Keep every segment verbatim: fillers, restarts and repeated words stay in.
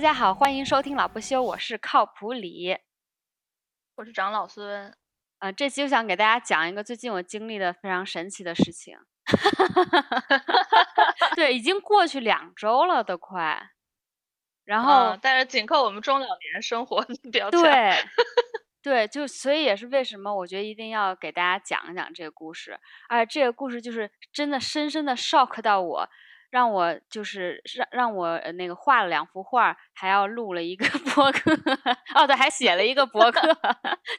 大家好，欢迎收听老不休，我是靠谱李，我是长老孙。呃，这期我想给大家讲一个最近我经历的非常神奇的事情。对，已经过去两周了都快。然后，嗯、但是紧扣我们中老年生活比较强。对。对，就所以也是为什么我觉得一定要给大家讲一讲这个故事，而这个故事就是真的深深的 shock 到我，让我就是让让我那个画了两幅画，还要录了一个博客，哦对，还写了一个博客，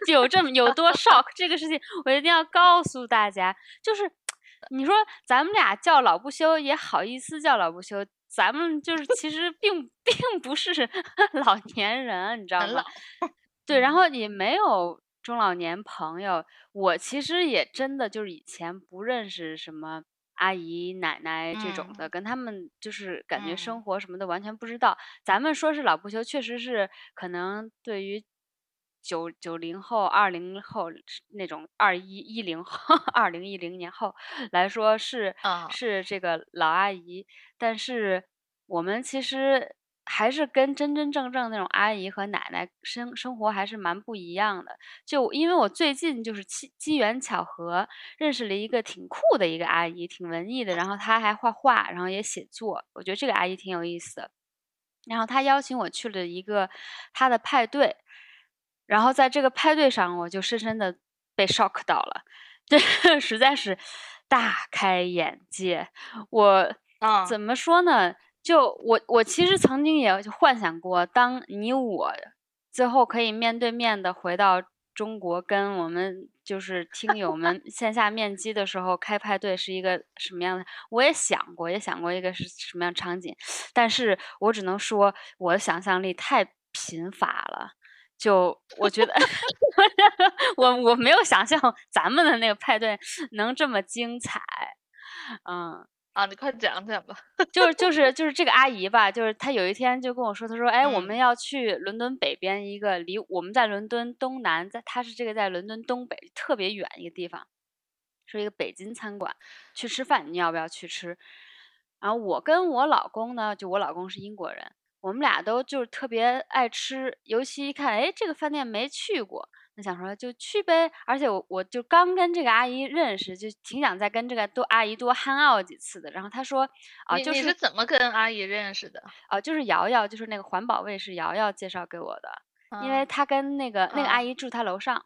就有这么有多 shock 这个事情，我一定要告诉大家，就是你说咱们俩叫老不休也好意思叫老不休。咱们就是其实并并不是老年人，你知道吗？对，然后也没有中老年朋友。我其实也真的就是以前不认识什么阿姨奶奶这种的，嗯、跟他们就是感觉生活什么的完全不知道。嗯、咱们说是老不休，确实是可能对于九九零后、二零后那种二一一零后、二零一零年后来说是、哦、是这个老阿姨，但是我们其实。还是跟真真正正那种阿姨和奶奶生生活还是蛮不一样的。就因为我最近就是机机缘巧合认识了一个挺酷的一个阿姨，挺文艺的，然后她还画画，然后也写作，我觉得这个阿姨挺有意思的。然后她邀请我去了一个她的派对，然后在这个派对上我就深深的被 shock 到了，这实在是大开眼界。我怎么说呢？嗯就我我其实曾经也幻想过，当你我最后可以面对面的回到中国，跟我们就是听友们线下面基的时候开派对是一个什么样的，我也想过也想过一个是什么样的场景，但是我只能说我的想象力太贫乏了。就我觉得我我没有想象咱们的那个派对能这么精彩。嗯啊，你快讲讲吧。就是就是就是这个阿姨吧，就是她有一天就跟我说，她说，哎，我们要去伦敦北边一个离我们在伦敦东南，在她是这个在伦敦东北特别远一个地方，是一个北京餐馆去吃饭，你要不要去吃？然后我跟我老公呢，就我老公是英国人，我们俩都就是特别爱吃，尤其一看，哎，这个饭店没去过。那想说就去呗，而且我我就刚跟这个阿姨认识，就挺想再跟这个多阿姨多憨傲几次的。然后她说啊，就是你是怎么跟阿姨认识的？啊，就是瑶瑶，就是那个环保卫士瑶瑶介绍给我的，嗯、因为她跟那个、嗯、那个阿姨住她楼上，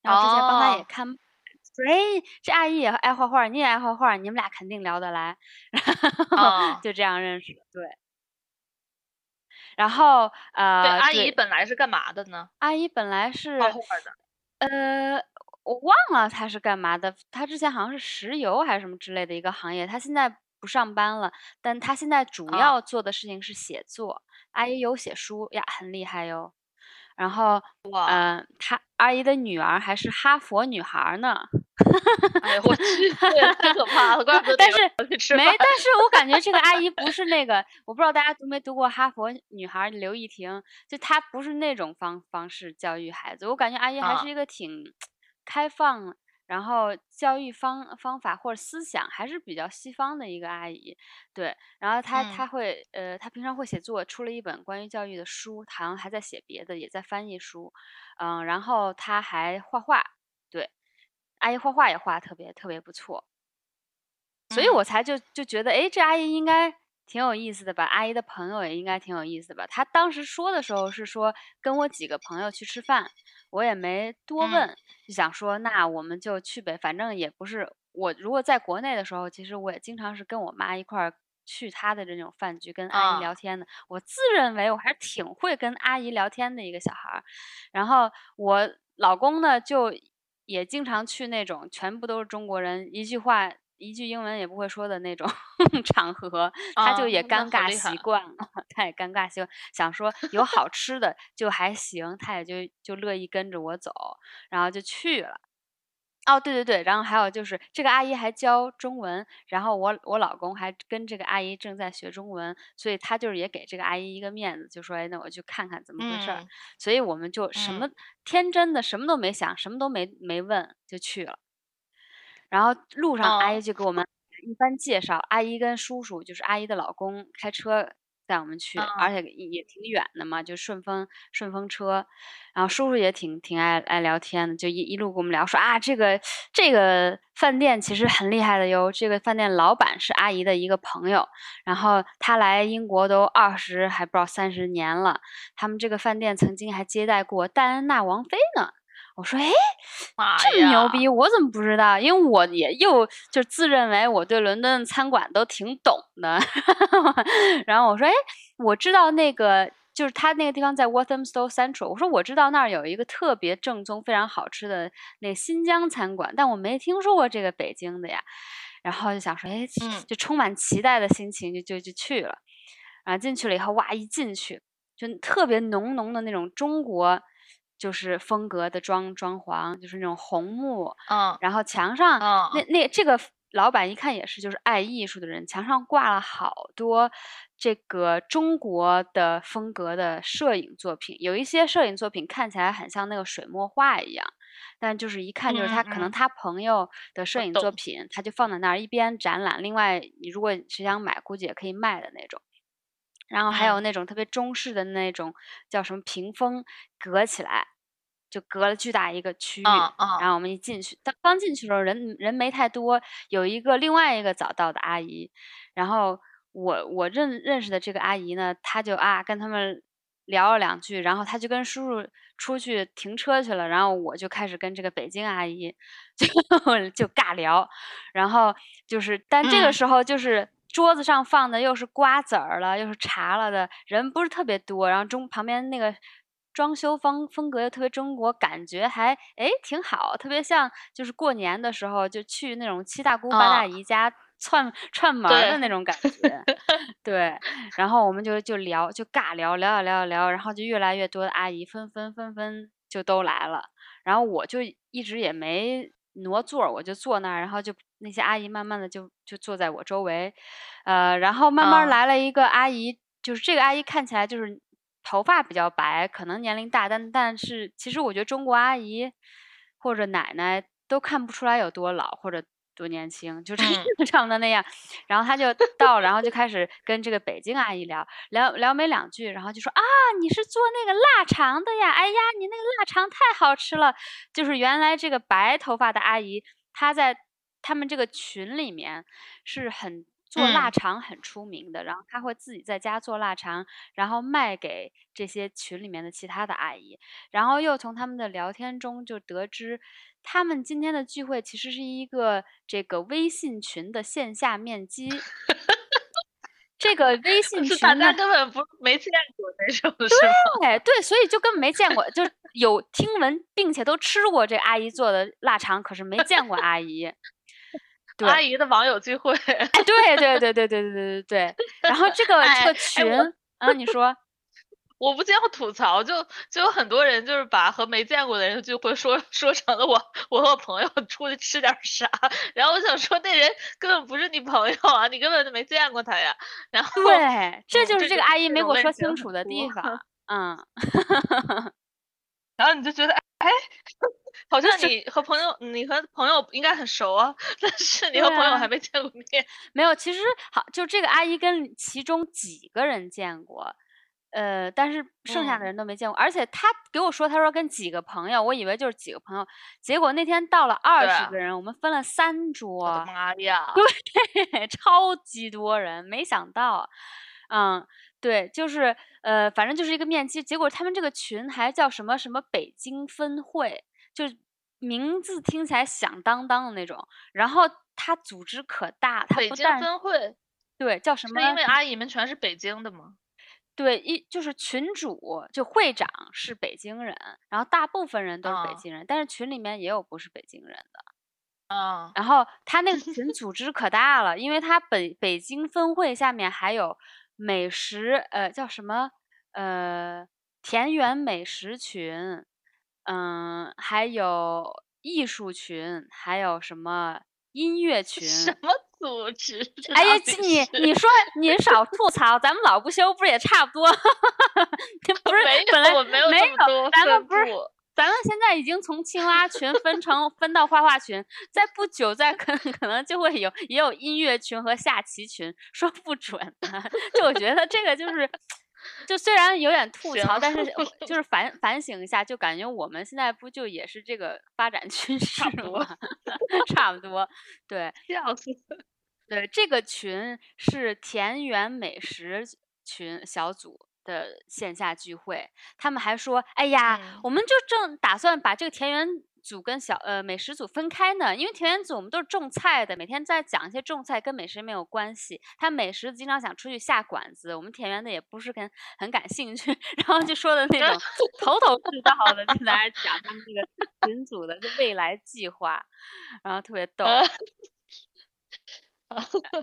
然后之前帮她也看。哦哎，这阿姨也爱画画，你也爱画画，你们俩肯定聊得来，然后就这样认识的。对。然后呃对，阿姨本来是干嘛的呢？阿姨本来是画画的，呃，我忘了她是干嘛的。她之前好像是石油还是什么之类的一个行业，她现在不上班了，但她现在主要做的事情是写作。哦、阿姨有写书呀，很厉害哟。然后，嗯、呃，她阿姨的女儿还是哈佛女孩呢。哎呀，我去，太可怕了！怪不得但是没，但是我感觉这个阿姨不是那个，我不知道大家读没读过《哈佛女孩》刘亦婷，就她不是那种方方式教育孩子。我感觉阿姨还是一个挺开放，啊、然后教育方方法或者思想还是比较西方的一个阿姨。对，然后她、嗯、她会呃，她平常会写作，出了一本关于教育的书，她好像还在写别的，也在翻译书。嗯，然后她还画画。对。阿姨画画也画特别特别不错，所以我才就就觉得，哎，这阿姨应该挺有意思的吧？阿姨的朋友也应该挺有意思的吧？她当时说的时候是说跟我几个朋友去吃饭，我也没多问，就想说那我们就去呗，反正也不是我如果在国内的时候，其实我也经常是跟我妈一块儿去她的这种饭局跟阿姨聊天的。我自认为我还是挺会跟阿姨聊天的一个小孩儿，然后我老公呢就。也经常去那种全部都是中国人，一句话一句英文也不会说的那种场合，他就也尴尬习惯了，哦、他也尴尬习惯，想说有好吃的就还行，他也就就乐意跟着我走，然后就去了。哦，对对对，然后还有就是这个阿姨还教中文，然后我我老公还跟这个阿姨正在学中文，所以他就是也给这个阿姨一个面子，就说哎，那我去看看怎么回事儿。嗯、所以我们就什么、嗯、天真的什么都没想，什么都没没问就去了。然后路上阿姨就给我们一般介绍，哦、阿姨跟叔叔就是阿姨的老公开车带我们去，而且也也挺远的嘛，就顺风顺风车。然后叔叔也挺挺爱爱聊天的，就一一路跟我们聊说啊，这个这个饭店其实很厉害的哟，这个饭店老板是阿姨的一个朋友，然后他来英国都二十还不知道三十年了，他们这个饭店曾经还接待过戴安娜王妃呢。我说哎，这么牛逼，我怎么不知道？因为我也又就自认为我对伦敦餐馆都挺懂的。然后我说哎，我知道那个就是他那个地方在 Wathamstow Central， 我说我知道那儿有一个特别正宗、非常好吃的那新疆餐馆，但我没听说过这个北京的呀。然后就想说哎，就充满期待的心情就就就去了。然后进去了以后，哇，一进去就特别浓浓的那种中国。就是风格的装装潢，就是那种红木，嗯，然后墙上，嗯，那那这个老板一看也是就是爱艺术的人，墙上挂了好多这个中国的风格的摄影作品，有一些摄影作品看起来很像那个水墨画一样，但就是一看就是他、嗯、可能他朋友的摄影作品，他就放在那儿一边展览，另外你如果谁想买，估计也可以卖的那种。然后还有那种特别中式的那种叫什么屏风隔起来，就隔了巨大一个区域。嗯嗯、然后我们一进去，当刚进去的时候人人没太多，有一个另外一个早到的阿姨，然后我我认认识的这个阿姨呢，她就啊跟他们聊了两句，然后她就跟叔叔出去停车去了，然后我就开始跟这个北京阿姨就就尬聊，然后就是但这个时候就是。嗯桌子上放的又是瓜子儿了，又是茶了的，人不是特别多。然后中旁边那个装修风风格又特别中国，感觉还哎挺好，特别像就是过年的时候就去那种七大姑八大姨家串、哦、串门的那种感觉。对， 对，然后我们就就聊，就尬聊，聊聊聊聊，然后就越来越多的阿姨纷纷纷纷就都来了。然后我就一直也没挪座，我就坐那儿，然后就。那些阿姨慢慢的就就坐在我周围，呃，然后慢慢来了一个阿姨，嗯、就是这个阿姨看起来就是头发比较白，可能年龄大，但但是其实我觉得中国阿姨或者奶奶都看不出来有多老或者多年轻，就差不多那样。嗯、然后她就到，然后就开始跟这个北京阿姨聊聊聊没两句，然后就说啊，你是做那个腊肠的呀？哎呀，你那个腊肠太好吃了！就是原来这个白头发的阿姨，她在。他们这个群里面是很做腊肠很出名的，嗯、然后他会自己在家做腊肠，然后卖给这些群里面的其他的阿姨。然后又从他们的聊天中就得知，他们今天的聚会其实是一个这个微信群的线下面基。这个微信群大家根本不没见过那种事。对对，所以就根本没见过，就有听闻并且都吃过这阿姨做的腊肠，可是没见过阿姨。阿姨的网友聚会，哎，对对对对对对对对。然后这个、哎、这个群，哎、嗯，你说，我不见过吐槽，就就有很多人就是把和没见过的人聚会说说成了我我和我朋友出去吃点啥，然后我想说那人根本不是你朋友啊，你根本就没见过他呀。然后对，这就是这个阿姨没给我说清楚的地方，嗯。然后你就觉得，哎。好像你和朋友，你和朋友应该很熟啊，但是你和朋友还没见过面。啊、没有，其实好，就这个阿姨跟其中几个人见过，呃，但是剩下的人都没见过。嗯、而且她给我说，她说跟几个朋友，我以为就是几个朋友，结果那天到了二十个人，啊、我们分了三桌。我的妈呀！对，超级多人，没想到，嗯。对，就是呃，反正就是一个面基，结果他们这个群还叫什么什么北京分会，就是名字听起来响当当的那种。然后他组织可大，他不但北京分会，对，叫什么？是因为阿姨们全是北京的吗？对，一就是群主就会长是北京人，然后大部分人都是北京人，哦、但是群里面也有不是北京人的。嗯，然后他那个群组织可大了，因为他北北京分会下面还有。美食呃叫什么呃田园美食群，嗯、呃，还有艺术群，还有什么音乐群，什么组织？哎呀，你你说你少吐槽，咱们老不休不是也差不多？不是，没有，本来我没有这么多，咱们不是咱们现在已经从青蛙群分成分到画画群，在不久再可可能就会有也有音乐群和下棋群，说不准、啊。就我觉得这个就是，就虽然有点吐槽，但是就是反反省一下，就感觉我们现在不就也是这个发展趋势吗？差不多，对，笑死。对，这个群是田园美食群小组的线下聚会，他们还说，哎呀、嗯、我们就正打算把这个田园组跟小呃美食组分开呢，因为田园组我们都是种菜的，每天在讲一些种菜，跟美食没有关系。他美食经常想出去下馆子，我们田园的也不是很很感兴趣，然后就说的那种头头是道的，就在那讲他们这个群组的未来计划，然后特别逗。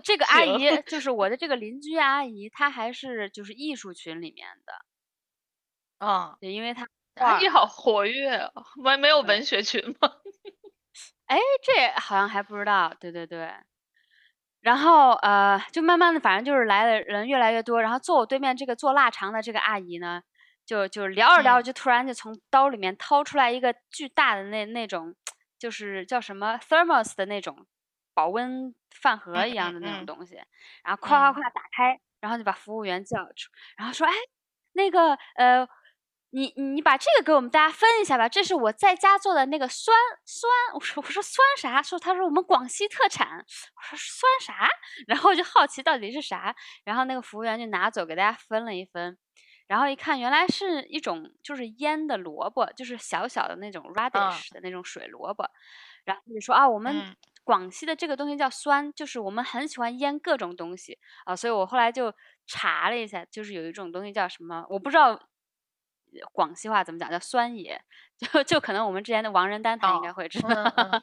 这个阿姨就是我的这个邻居阿姨，她还是就是艺术群里面的，啊、嗯，因为她阿姨好活跃、哦，没没有文学群吗？哎，这好像还不知道，对对对。然后呃，就慢慢的，反正就是来的人越来越多。然后坐我对面这个做腊肠的这个阿姨呢，就就聊着聊着，就突然就从兜里面掏出来一个巨大的那那种，就是叫什么 thermos 的那种。保温饭盒一样的那种东西，嗯嗯、然后夸夸夸打开、嗯，然后就把服务员叫出，然后说：“哎，那个呃，你你把这个给我们大家分一下吧，这是我在家做的那个酸酸。”我说：“我说酸啥？”说他说我们广西特产。我说酸啥？然后就好奇到底是啥。然后那个服务员就拿走给大家分了一分，然后一看原来是一种就是腌的萝卜，就是小小的那种 radish 的那种水萝卜。嗯、然后你说啊，我们、嗯。广西的这个东西叫酸，就是我们很喜欢腌各种东西啊，所以我后来就查了一下，就是有一种东西叫什么，我不知道广西话怎么讲，叫酸野，就就可能我们之前的王仁丹他应该会知道，哦嗯嗯、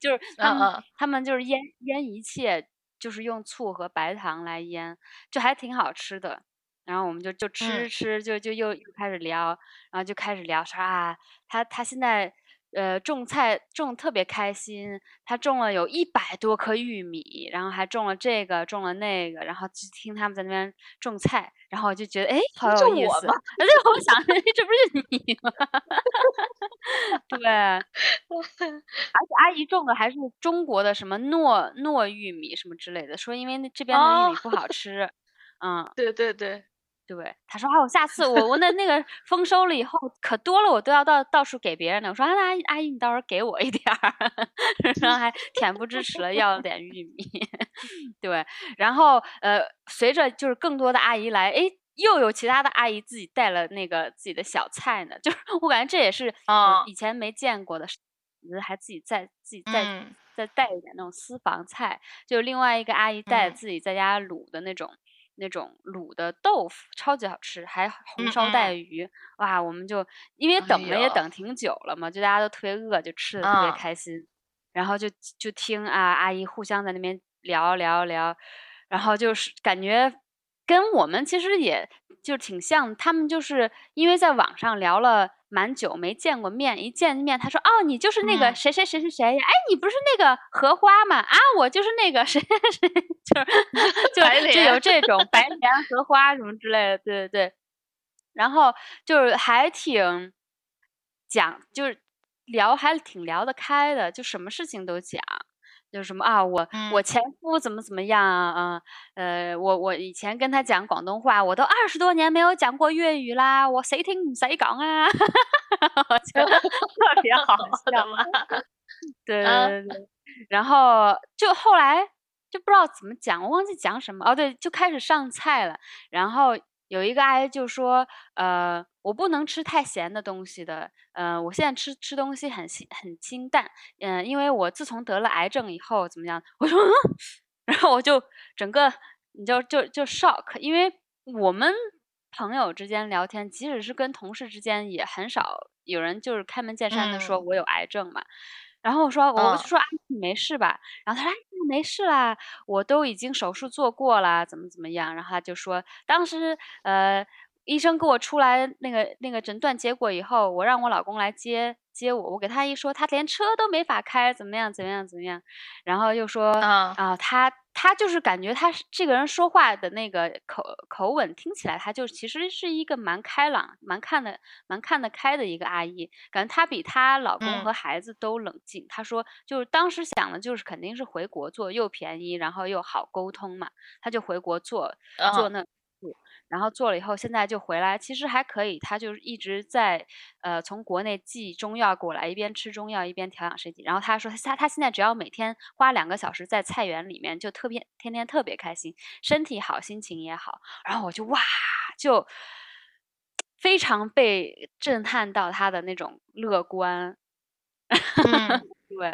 就是他们、嗯嗯、他们就是腌腌一切，就是用醋和白糖来腌，就还挺好吃的。然后我们就就吃吃，就就又又开始聊，然后就开始聊说啊，他他现在。呃，种菜种特别开心，他种了有一百多颗玉米，然后还种了这个，种了那个，然后就听他们在那边种菜，然后我就觉得，哎，好有意思。哎，我想，这不是你吗？对，而且阿姨种的还是中国的什么糯糯玉米什么之类的，说因为那这边的玉米不好吃。哦、嗯，对对对。对，他说啊，我下次我我那那个丰收了以后可多了，我都要到到处给别人的。我说啊，阿姨阿姨，你到时候给我一点儿，然后还恬不知耻了要了点玉米。对，然后呃，随着就是更多的阿姨来，哎，又有其他的阿姨自己带了那个自己的小菜呢。就是我感觉这也是以前没见过的，哦、还自己在自己在、嗯、再带一点那种私房菜。就另外一个阿姨带自己在家卤的那种。嗯那种卤的豆腐超级好吃，还红烧带鱼，嗯嗯哇！我们就因为等了也等挺久了嘛，哎、就大家都特别饿，就吃的特别开心，嗯、然后就就听啊阿姨互相在那边聊聊聊，然后就是感觉跟我们其实也就挺像，他们就是因为在网上聊了蛮久没见过面，一见面他说哦你就是那个谁谁谁谁谁呀、嗯，哎你不是那个荷花吗？啊我就是那个谁谁谁，就是就就有这种白莲荷花什么之类的，对对对，然后就是还挺讲就是聊还挺聊得开的，就什么事情都讲。就是什么啊，我我前夫怎么怎么样啊？嗯、呃，我我以前跟他讲广东话，我都二十多年没有讲过粤语啦，我谁听唔使讲啊？我觉得特别好笑嘛。对对对，嗯、然后就后来就不知道怎么讲，我忘记讲什么哦。对，就开始上菜了。然后有一个阿姨就说，呃。我不能吃太咸的东西的，呃，我现在吃吃东西很很清淡，嗯、呃，因为我自从得了癌症以后怎么样？我说，嗯、然后我就整个你就就就 shock， 因为我们朋友之间聊天，即使是跟同事之间，也很少有人就是开门见山的说我有癌症嘛。嗯、然后我说，我就说、嗯、啊，你没事吧？然后他说、哎、没事啦，我都已经手术做过啦，怎么怎么样？然后他就说，当时呃。医生给我出来那个那个诊断结果以后，我让我老公来接接我，我给他一说，他连车都没法开，怎么样怎么样怎么样，然后又说啊、嗯呃，他他就是感觉他这个人说话的那个口口吻听起来，他就其实是一个蛮开朗、蛮看得蛮看得开的一个阿姨，感觉她比她老公和孩子都冷静。她、嗯、说就是当时想的就是肯定是回国做，又便宜，然后又好沟通嘛，她就回国做做那。嗯然后做了以后，现在就回来，其实还可以。他就是一直在，呃，从国内寄中药过来，一边吃中药一边调养身体。然后他说他他现在只要每天花两个小时在菜园里面，就特别天天特别开心，身体好，心情也好。然后我就哇，就非常被震撼到他的那种乐观。嗯对，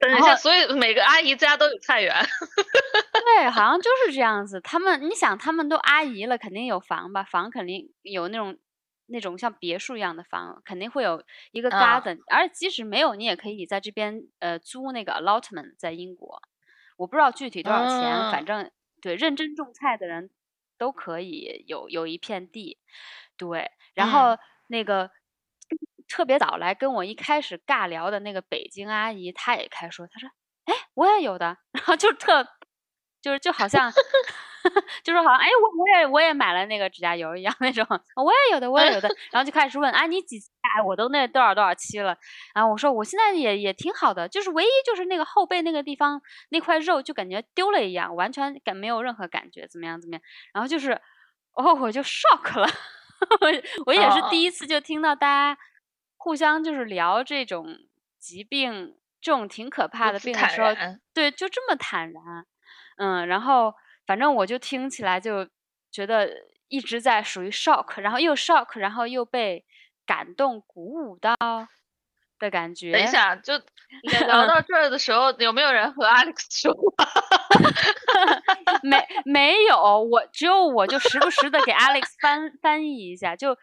等一下，所以每个阿姨家都有菜园。对，好像就是这样子。他们，你想，他们都阿姨了，肯定有房吧？房肯定有那种那种像别墅一样的房，肯定会有一个 garden、哦。而即使没有，你也可以在这边呃租那个 allotment， 在英国，我不知道具体多少钱，嗯、反正对认真种菜的人都可以有有一片地。对，然后、嗯、那个。特别早来跟我一开始尬聊的那个北京阿姨，她也开说，她说：“哎，我也有的。”然后就特，就是就好像，就是好像哎，我我也我也买了那个指甲油一样那种，我也有的，我也有的。然后就开始问：“啊，你几期？哎，我都那多少多少期了？”然后我说：“我现在也也挺好的，就是唯一就是那个后背那个地方那块肉就感觉丢了一样，完全感没有任何感觉，怎么样怎么样？”然后就是，哦，我就 shock 了，我我也是第一次就听到大家。互相就是聊这种疾病，这种挺可怕的病的时候，对，就这么坦然，嗯，然后反正我就听起来就觉得一直在属于 shock， 然后又 shock， 然后又被感动鼓舞到的感觉。等一下，就聊到这儿的时候，有没有人和 Alex 说话？没，没有，我只有我就时不时的给 Alex 翻翻译一下，就。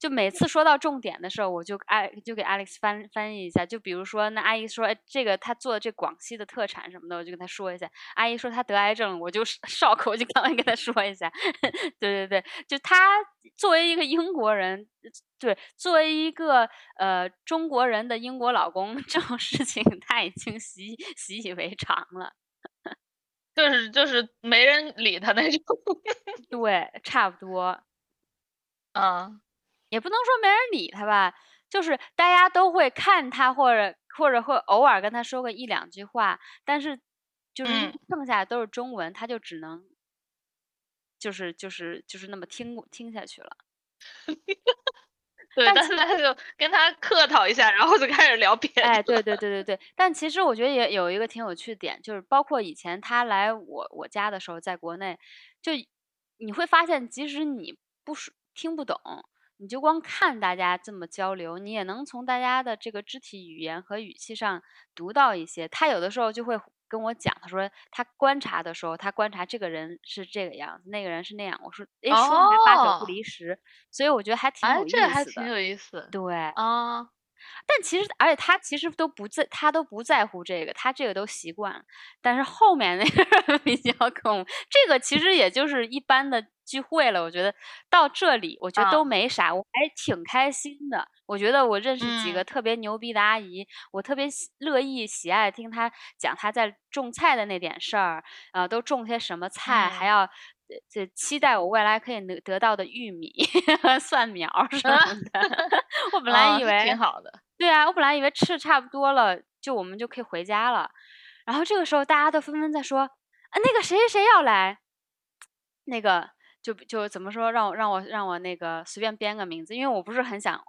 就每次说到重点的时候，我就哎就给 Alex 翻翻译一下。就比如说，那阿姨说、哎、这个她做的这广西的特产什么的，我就跟她说一下。阿姨说她得癌症，我就 shock， 我就赶快跟她说一下。对对对，就她作为一个英国人，对，作为一个呃中国人的英国老公，这种事情她已经习习以为常了。就是就是没人理她那种。对，差不多。啊、uh.。也不能说没人理他吧，就是大家都会看他，或者或者会偶尔跟他说个一两句话，但是就是剩下都是中文，嗯、他就只能就是就是就是那么听听下去了。对，但是他就跟他客套一下，然后就开始聊别的。哎，对对对对对。但其实我觉得也有一个挺有趣的点，就是包括以前他来我我家的时候，在国内，就你会发现，即使你不听不懂。你就光看大家这么交流，你也能从大家的这个肢体语言和语气上读到一些。他有的时候就会跟我讲，他说他观察的时候，他观察这个人是这个样子，那个人是那样。我说，哎，说的还八九不离十、哦，所以我觉得还挺有意思的。哎，这还挺有意思。对啊、哦，但其实，而且他其实都不在，他都不在乎这个，他这个都习惯了。但是后面那个比较恐怖，这个其实也就是一般的。聚会了，我觉得到这里我觉得都没啥、啊、我还挺开心的。我觉得我认识几个特别牛逼的阿姨、嗯、我特别乐意喜爱听她讲她在种菜的那点事儿、呃、都种些什么菜、嗯、还要、呃、期待我未来可以得到的玉米蒜苗什么的、啊、我本来以为、哦、挺好的。对啊，我本来以为吃差不多了就我们就可以回家了，然后这个时候大家都纷纷在说、啊、那个谁谁要来，那个就就怎么说，让我让我让我那个随便编个名字，因为我不是很想，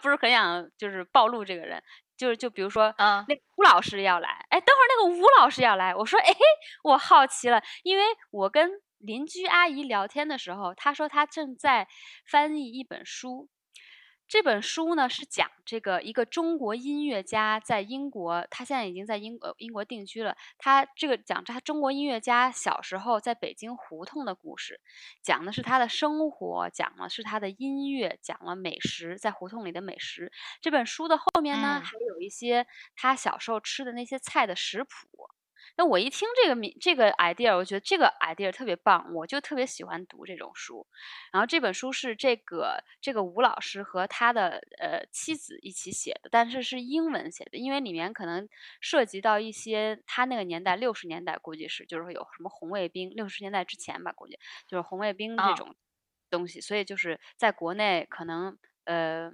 不是很想就是暴露这个人，就是就比如说，嗯，那个吴老师要来，哎，等会儿那个吴老师要来，我说，哎，我好奇了，因为我跟邻居阿姨聊天的时候，她说她正在翻译一本书，这本书呢是讲这个一个中国音乐家在英国，他现在已经在英国英国定居了。他这个讲他中国音乐家小时候在北京胡同的故事，讲的是他的生活，讲的是他的音乐，讲了美食，在胡同里的美食。这本书的后面呢，还有一些他小时候吃的那些菜的食谱。那我一听这个名这个 idea， 我觉得这个 idea 特别棒，我就特别喜欢读这种书。然后这本书是这个这个吴老师和他的呃妻子一起写的，但是是英文写的，因为里面可能涉及到一些他那个年代六十年代估计是就是有什么红卫兵，六十年代之前吧，估计就是红卫兵这种东西，哦、所以就是在国内可能呃。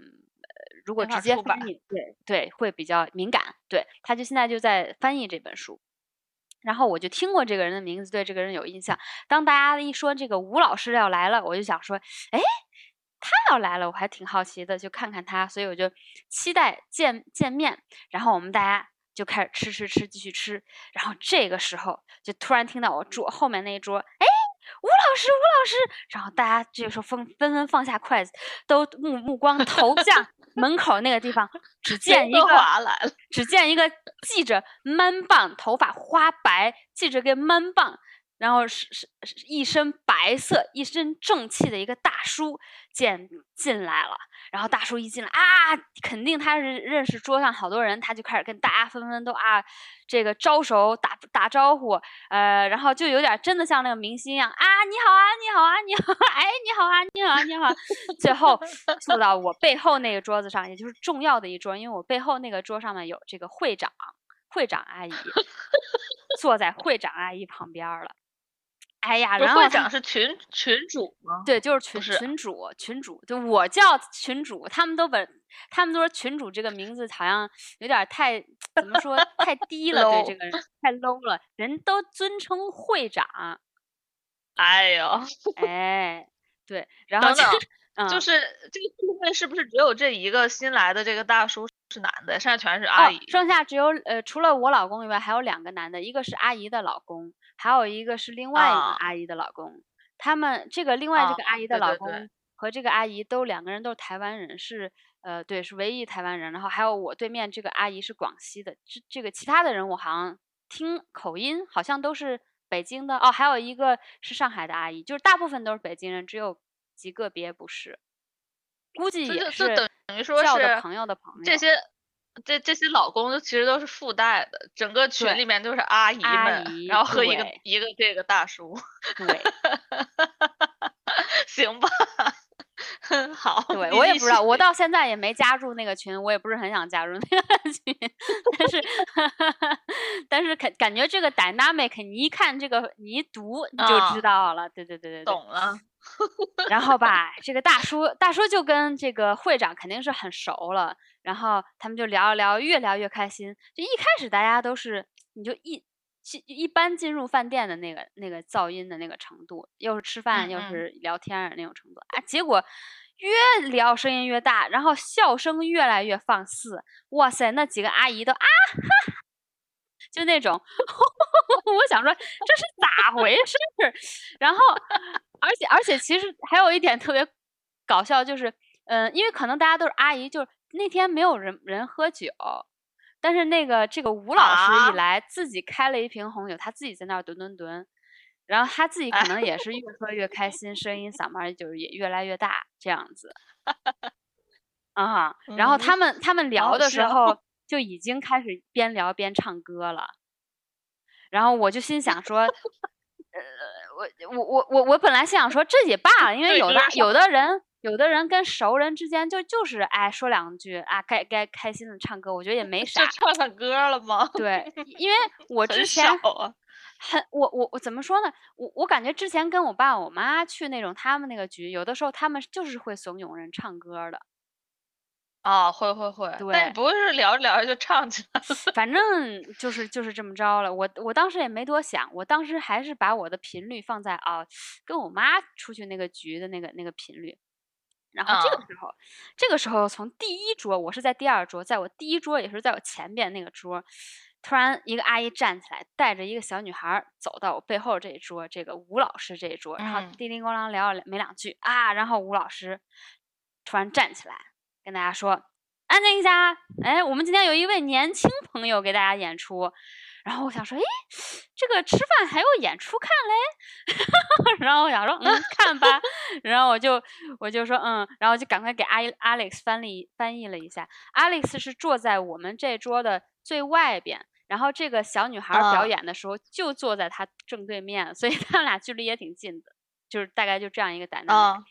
如果直接翻译，对对，会比较敏感。对，他就现在就在翻译这本书，然后我就听过这个人的名字，对这个人有印象。当大家一说这个吴老师要来了，我就想说，哎，他要来了，我还挺好奇的，就看看他，所以我就期待见见面。然后我们大家就开始吃吃吃，继续吃。然后这个时候，就突然听到我桌后面那一桌，哎。吴老师，吴老师，然后大家这个时候纷纷纷放下筷子，都目目光投向门口那个地方。只见一个，只见一个系着闷棒、头发花白、系着个闷棒，然后是是一身白色、一身正气的一个大叔见进来了。然后大叔一进来啊，肯定他是认识桌上好多人，他就开始跟大家纷纷都啊，这个招手打打招呼，呃，然后就有点真的像那个明星一样啊，你好啊，你好啊，你好，哎，你好啊，你好啊，你好啊。最后坐到我背后那个桌子上，也就是重要的一桌，因为我背后那个桌上面有这个会长，会长阿姨坐在会长阿姨旁边了。哎呀，然后会长是群群主吗？对，就是群群主，群主就我叫群主，他们都本他们都说群主这个名字好像有点太怎么说太低了，对这个人太 low 了，人都尊称会长。哎呦，哎，对，然后等等，就是这个部分是不是只有这一个新来的这个大叔？是男的，剩下全是阿姨。哦、剩下只有呃，除了我老公以外，还有两个男的，一个是阿姨的老公，还有一个是另外一个阿姨的老公。啊、他们这个另外这个阿姨的老公和这个阿姨都、啊、对对对两个人都是台湾人，是呃对，是唯一台湾人。然后还有我对面这个阿姨是广西的，这这个其他的人我好像听口音好像都是北京的哦，还有一个是上海的阿姨，就是大部分都是北京人，只有极个别不是。估计也是就就等于说是朋友的朋友，这些这这些老公其实都是附带的，整个群里面都是阿姨们，姨然后和一个一个这个大叔，对，行吧，好，对我也不知道，我到现在也没加入那个群，我也不是很想加入那个群，但是但是感感觉这个 dynamic， 你一看这个你一读你就知道了，哦、对对对对，懂了。然后吧，这个大叔大叔就跟这个会长肯定是很熟了，然后他们就聊一聊，越聊越开心。就一开始大家都是，你就一一般进入饭店的那个那个噪音的那个程度，又是吃饭又是聊天的那种程度啊。结果越聊声音越大，然后笑声越来越放肆。哇塞，那几个阿姨都啊哈。就那种我想说这是咋回事然后而且而且其实还有一点特别搞笑，就是嗯、呃，因为可能大家都是阿姨，就是那天没有人人喝酒，但是那个这个吴老师一来、啊、自己开了一瓶红酒，他自己在那儿蹲蹲蹲，然后他自己可能也是越喝越开心，声音嗓门就是也越来越大这样子啊、嗯、然后他们他们聊的时候就已经开始边聊边唱歌了，然后我就心想说，呃，我我我我我本来心想说这也罢了，因为有的有的人有的人跟熟人之间就就是哎说两句啊，该该开心的唱歌，我觉得也没啥。就唱唱歌了吗？对，因为我之前很、啊、我我我怎么说呢？我我感觉之前跟我爸我妈去那种他们那个局，有的时候他们就是会怂恿人唱歌的。哦，会会会，但不会是聊着聊着就唱起来了。反正就是就是这么着了。我我当时也没多想，我当时还是把我的频率放在啊、哦，跟我妈出去那个局的那个那个频率。然后这个时候，嗯、这个时候从第一桌，我是在第二桌，在我第一桌也是在我前边那个桌，突然一个阿姨站起来，带着一个小女孩走到我背后这一桌，这个吴老师这一桌，然后叮叮咣啷聊了没两句啊，然后吴老师突然站起来。跟大家说，安静一下。哎，我们今天有一位年轻朋友给大家演出，然后我想说，哎，这个吃饭还有演出看嘞，然后我想说，嗯，看吧，然后我就我就说，嗯，然后就赶快给阿 Alex 翻译翻译了一下。Alex 是坐在我们这桌的最外边，然后这个小女孩表演的时候就坐在她正对面，哦、所以他们俩距离也挺近的，就是大概就这样一个dynamic、哦。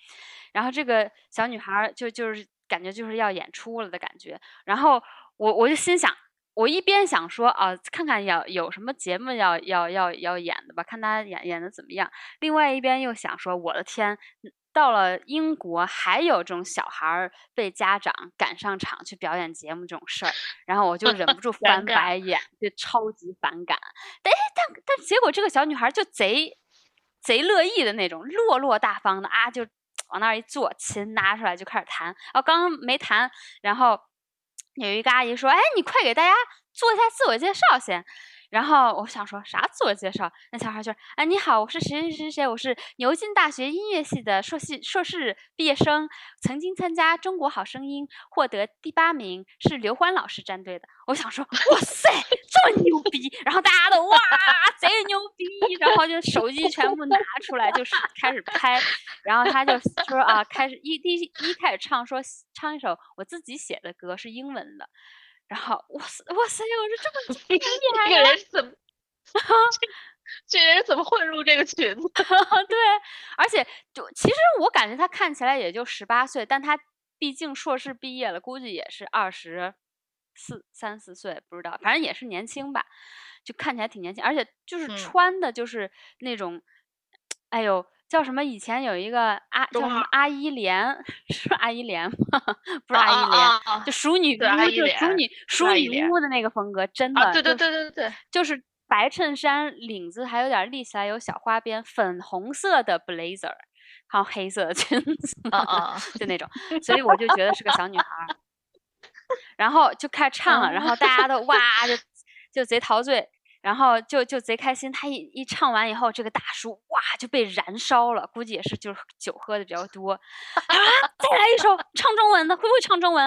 然后这个小女孩就就是感觉就是要演出了的感觉，然后我我就心想，我一边想说啊，看看要有什么节目要要要要演的吧，看她演演的怎么样。另外一边又想说，我的天，到了英国还有这种小孩被家长赶上场去表演节目这种事儿，然后我就忍不住翻白眼，就超级反感。但但但结果这个小女孩就贼贼乐意的那种，落落大方的啊，就往那儿一坐，琴拿出来就开始弹。哦，刚刚没弹，然后。有一个阿姨说：“哎，你快给大家做一下自我介绍先。”然后我想说啥自我介绍？那小孩就：“哎，你好，我是谁谁谁谁，我是牛津大学音乐系的硕士硕士毕业生，曾经参加《中国好声音》获得第八名，是刘欢老师战队的。”我想说：“哇塞，这么牛逼！”然后大家都哇，贼牛逼！然后就手机全部拿出来，就是开始拍。然后他就说啊，开始一第一开始唱说唱一首我自己写的歌，是英文的。然后哇塞哇塞，我说这么厉害，这个人怎么这个人怎么混入这个群？对，而且就其实我感觉他看起来也就十八岁，但他毕竟硕士毕业了，估计也是二十四三四岁，不知道，反正也是年轻吧，就看起来挺年轻，而且就是穿的就是那种，嗯、哎呦。叫什么？以前有一个阿、啊、叫什么阿依莲，是阿依莲吗？不是阿依莲，啊啊啊、就熟女巫，啊、就熟女熟女巫的那个风格，真的。啊、对对对对对，就是白衬衫，领子还有点立起来，有小花边，粉红色的 blazer， 还有黑色的裙子，啊啊、就那种。所以我就觉得是个小女孩，然后就开始唱了，然后大家都哇就就贼陶醉。然后就就贼开心，他一一唱完以后，这个大叔哇就被燃烧了，估计也是就是酒喝的比较多。啊，再来一首唱中文的，会不会唱中文？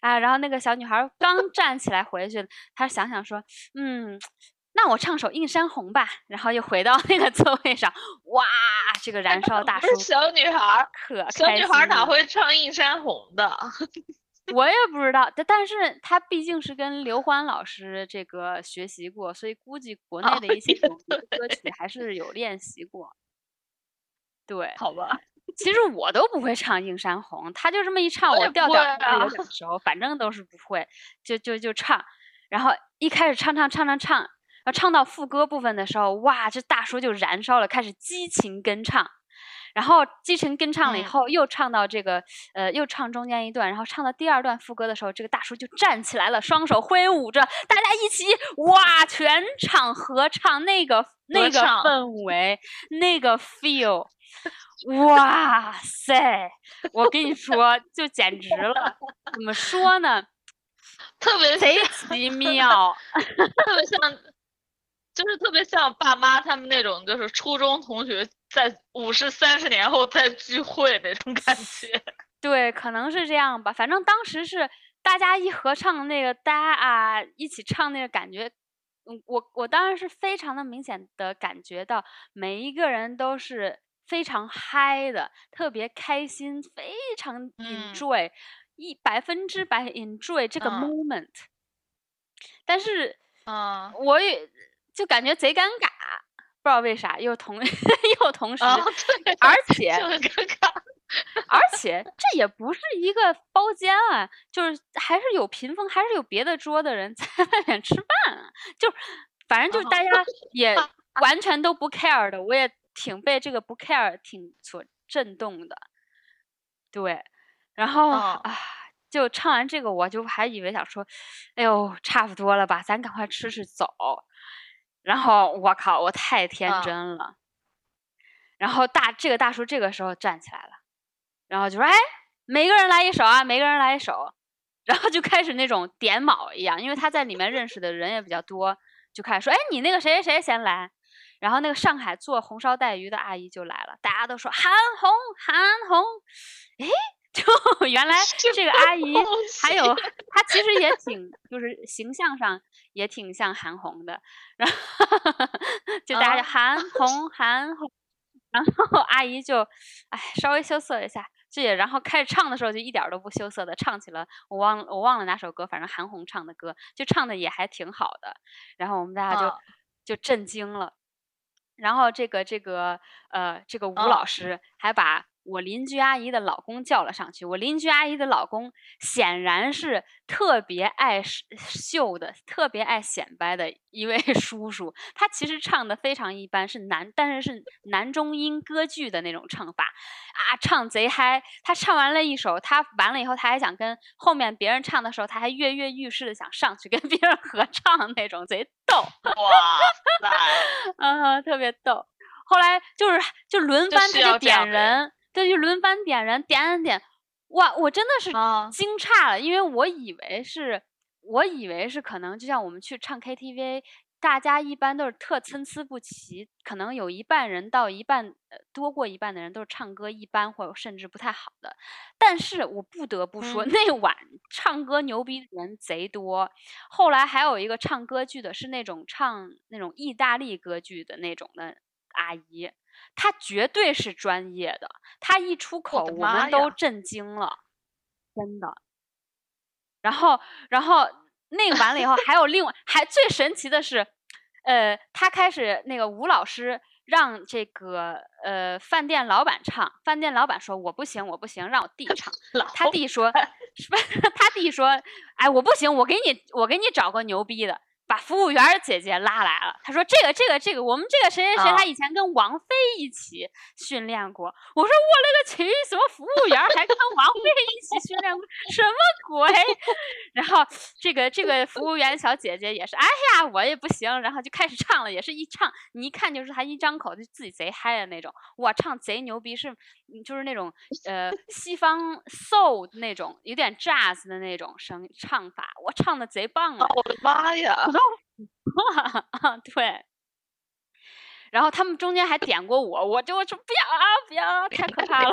啊，然后那个小女孩刚站起来回去，她想想说，嗯，那我唱首《映山红》吧，然后又回到那个座位上，哇，这个燃烧大叔。不是小女孩，可开心了。小女孩哪会唱《映山红》的？我也不知道，但但是他毕竟是跟刘欢老师这个学习过，所以估计国内的一些歌曲还是有练习过。对，好吧。其实我都不会唱《映山红》，他就这么一唱，我调调有点熟，反正都是不会，就就就唱。然后一开始唱唱唱唱唱，然后唱到副歌部分的时候，哇，这大叔就燃烧了，开始激情跟唱。然后继承跟唱了以后，又唱到这个，呃，又唱中间一段，然后唱到第二段副歌的时候，这个大叔就站起来了，双手挥舞着，大家一起哇，全场合唱，那个那个氛围，那个 feel， 哇塞！我跟你说，就简直了，怎么说呢？特别贼奇妙，特别像，就是特别像爸妈他们那种，就是初中同学。在五十三十年后再聚会那种感觉，对，可能是这样吧。反正当时是大家一合唱那个，大家啊一起唱那个感觉，我我当然是非常的明显的感觉到每一个人都是非常嗨的，特别开心，非常 enjoy，、嗯、一百分之百 enjoy 这个 moment。嗯、但是，嗯，我也就感觉贼尴尬。不知道为啥又同又同时，哦、而且而且这也不是一个包间啊，就是还是有屏风，还是有别的桌的人在外面吃饭啊，就反正就大家也完全都不 care 的，我也挺被这个不 care 挺所震动的，对，然后、哦、啊。就唱完这个，我就还以为想说，哎呦，差不多了吧，咱赶快吃吃走。然后我靠，我太天真了。啊、然后大这个大叔这个时候站起来了，然后就说：“哎，每个人来一首啊，每个人来一首。”然后就开始那种点卯一样，因为他在里面认识的人也比较多，就开始说：“哎，你那个谁谁先来。”然后那个上海做红烧带鱼的阿姨就来了，大家都说：“韩红，韩红。”哎。就原来这个阿姨，还有她其实也挺，就是形象上也挺像韩红的，然后就大家就韩红韩红，然后阿姨就哎稍微羞涩一下，这也然后开始唱的时候就一点都不羞涩的唱起了，我忘我忘了哪首歌，反正韩红唱的歌，就唱的也还挺好的。然后我们大家就、哦、就震惊了。然后这个这个呃这个吴老师还把我邻居阿姨的老公叫了上去。我邻居阿姨的老公显然是特别爱秀的、特别爱显摆的一位叔叔。他其实唱的非常一般，是男，但是是男中音歌剧的那种唱法啊，唱贼嗨。他唱完了一首，他完了以后，他还想跟后面别人唱的时候，他还跃跃欲试的想上去跟别人合唱那种，贼逗。哇塞，啊，特别逗。后来就是就轮番他就点人。对，就轮番点人，点点点，哇！我真的是惊诧了， oh. 因为我以为是，我以为是可能就像我们去唱 K T V， 大家一般都是特参差不齐，可能有一半人到一半，多过一半的人都是唱歌一般或甚至不太好的。但是我不得不说，嗯、那晚唱歌牛逼的人贼多。后来还有一个唱歌剧的，是那种唱那种意大利歌剧的那种的阿姨。他绝对是专业的，他一出口我们都震惊了，真的。然后，然后那个完了以后，还有另外，还最神奇的是，呃，他开始那个吴老师让这个呃饭店老板唱，饭店老板说我不行，我不行，让我弟唱。他弟说，他弟说，哎，我不行，我给你，我给你找个牛逼的。把服务员姐姐拉来了，她说这个这个这个我们这个谁谁谁，她以前跟王菲一起训练过。我说我勒个去，什么服务员还跟王菲一起训练过，什么鬼？然后这个这个服务员小姐姐也是，哎呀我也不行，然后就开始唱了，也是一唱你一看就是她一张口就自己贼嗨的那种，哇，唱贼牛逼，是就是那种呃西方 soul 那种有点 jazz 的那种声唱法，我唱的贼棒啊！我的妈呀！对，然后他们中间还点过我，我就说不要啊，不要，太可怕了。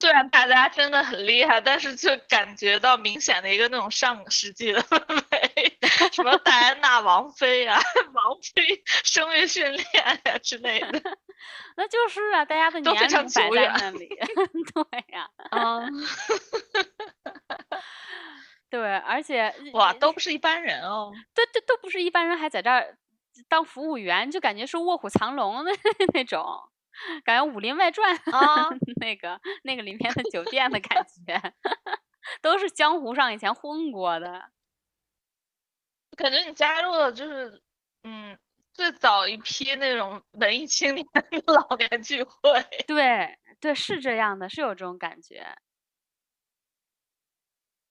虽然大家真的很厉害，但是就感觉到明显的一个那种上个世纪的氛围，什么戴安娜王妃啊，王妃声乐训练啊之类的。那就是啊，大家的年龄摆在那里。对呀、啊，嗯。对，而且哇，都不是一般人哦。对对，都不是一般人，还在这儿当服务员，就感觉是卧虎藏龙的那种，感觉《武林外传》啊、哦，那个那个里面的酒店的感觉，都是江湖上以前混过的。感觉你加入了就是，嗯，最早一批那种文艺青年的老年聚会。对对，是这样的，是有这种感觉。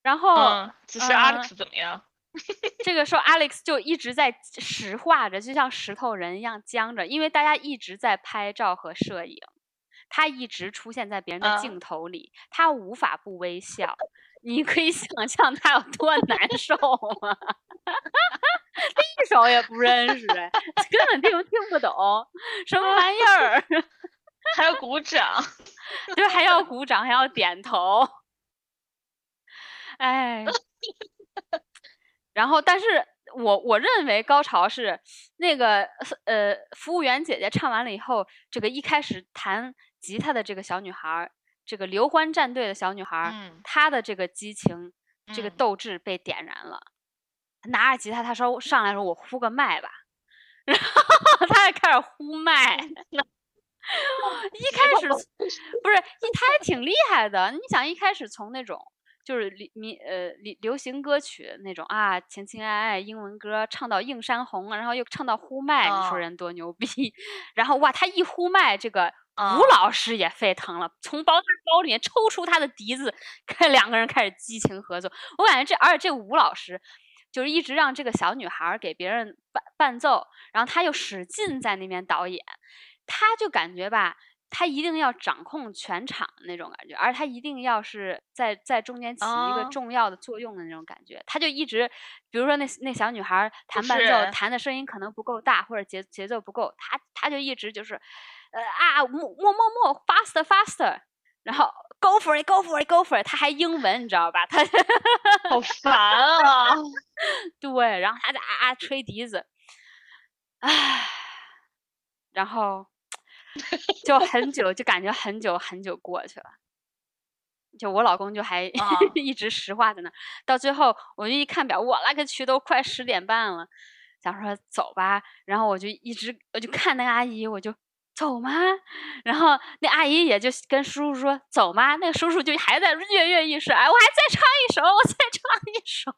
然后，嗯，只是 Alex 怎么样？嗯、这个时候 Alex 就一直在石化着，就像石头人一样僵着，因为大家一直在拍照和摄影，他一直出现在别人的镜头里，嗯、他无法不微笑。你可以想象他有多难受吗？他一首也不认识，根本听听不懂，什么玩意儿？还要鼓掌，对，还要鼓掌，还要点头。哎，然后，但是我我认为高潮是那个呃，服务员姐姐唱完了以后，这个一开始弹吉他的这个小女孩，这个刘欢战队的小女孩，嗯、她的这个激情、这个斗志被点燃了。嗯、拿着吉他，她说上来说我呼个麦吧，然后她就开始呼麦。一开始不是，她还挺厉害的。你想，一开始从那种。就是流呃流行歌曲那种啊，情情爱爱英文歌唱到映山红，然后又唱到呼麦，你说人多牛逼！ Oh. 然后哇，他一呼麦，这个吴老师也沸腾了， oh. 从包包里面抽出他的笛子，开两个人开始激情合作。我感觉这，而且这吴老师就是一直让这个小女孩给别人伴伴奏，然后他又使劲在那边导演，他就感觉吧。他一定要掌控全场那种感觉，而他一定要是在在中间起一个重要的作用的那种感觉。Oh. 他就一直，比如说那那小女孩弹伴奏，弹的声音可能不够大，或者节节奏不够，他他就一直就是，呃啊，莫莫莫莫 ，faster faster， 然后 go for it go for it go for it， 他还英文你知道吧？他好烦啊！对，然后他在啊啊吹笛子，唉，然后。就很久，就感觉很久很久过去了。就我老公就还、啊、一直石化在那，到最后我就一看表，我那个去都快十点半了，想说走吧，然后我就一直我就看那个阿姨，我就走吗？然后那阿姨也就跟叔叔说走吗？那个叔叔就还在跃跃欲试，哎，我还再唱一首，我再唱一首。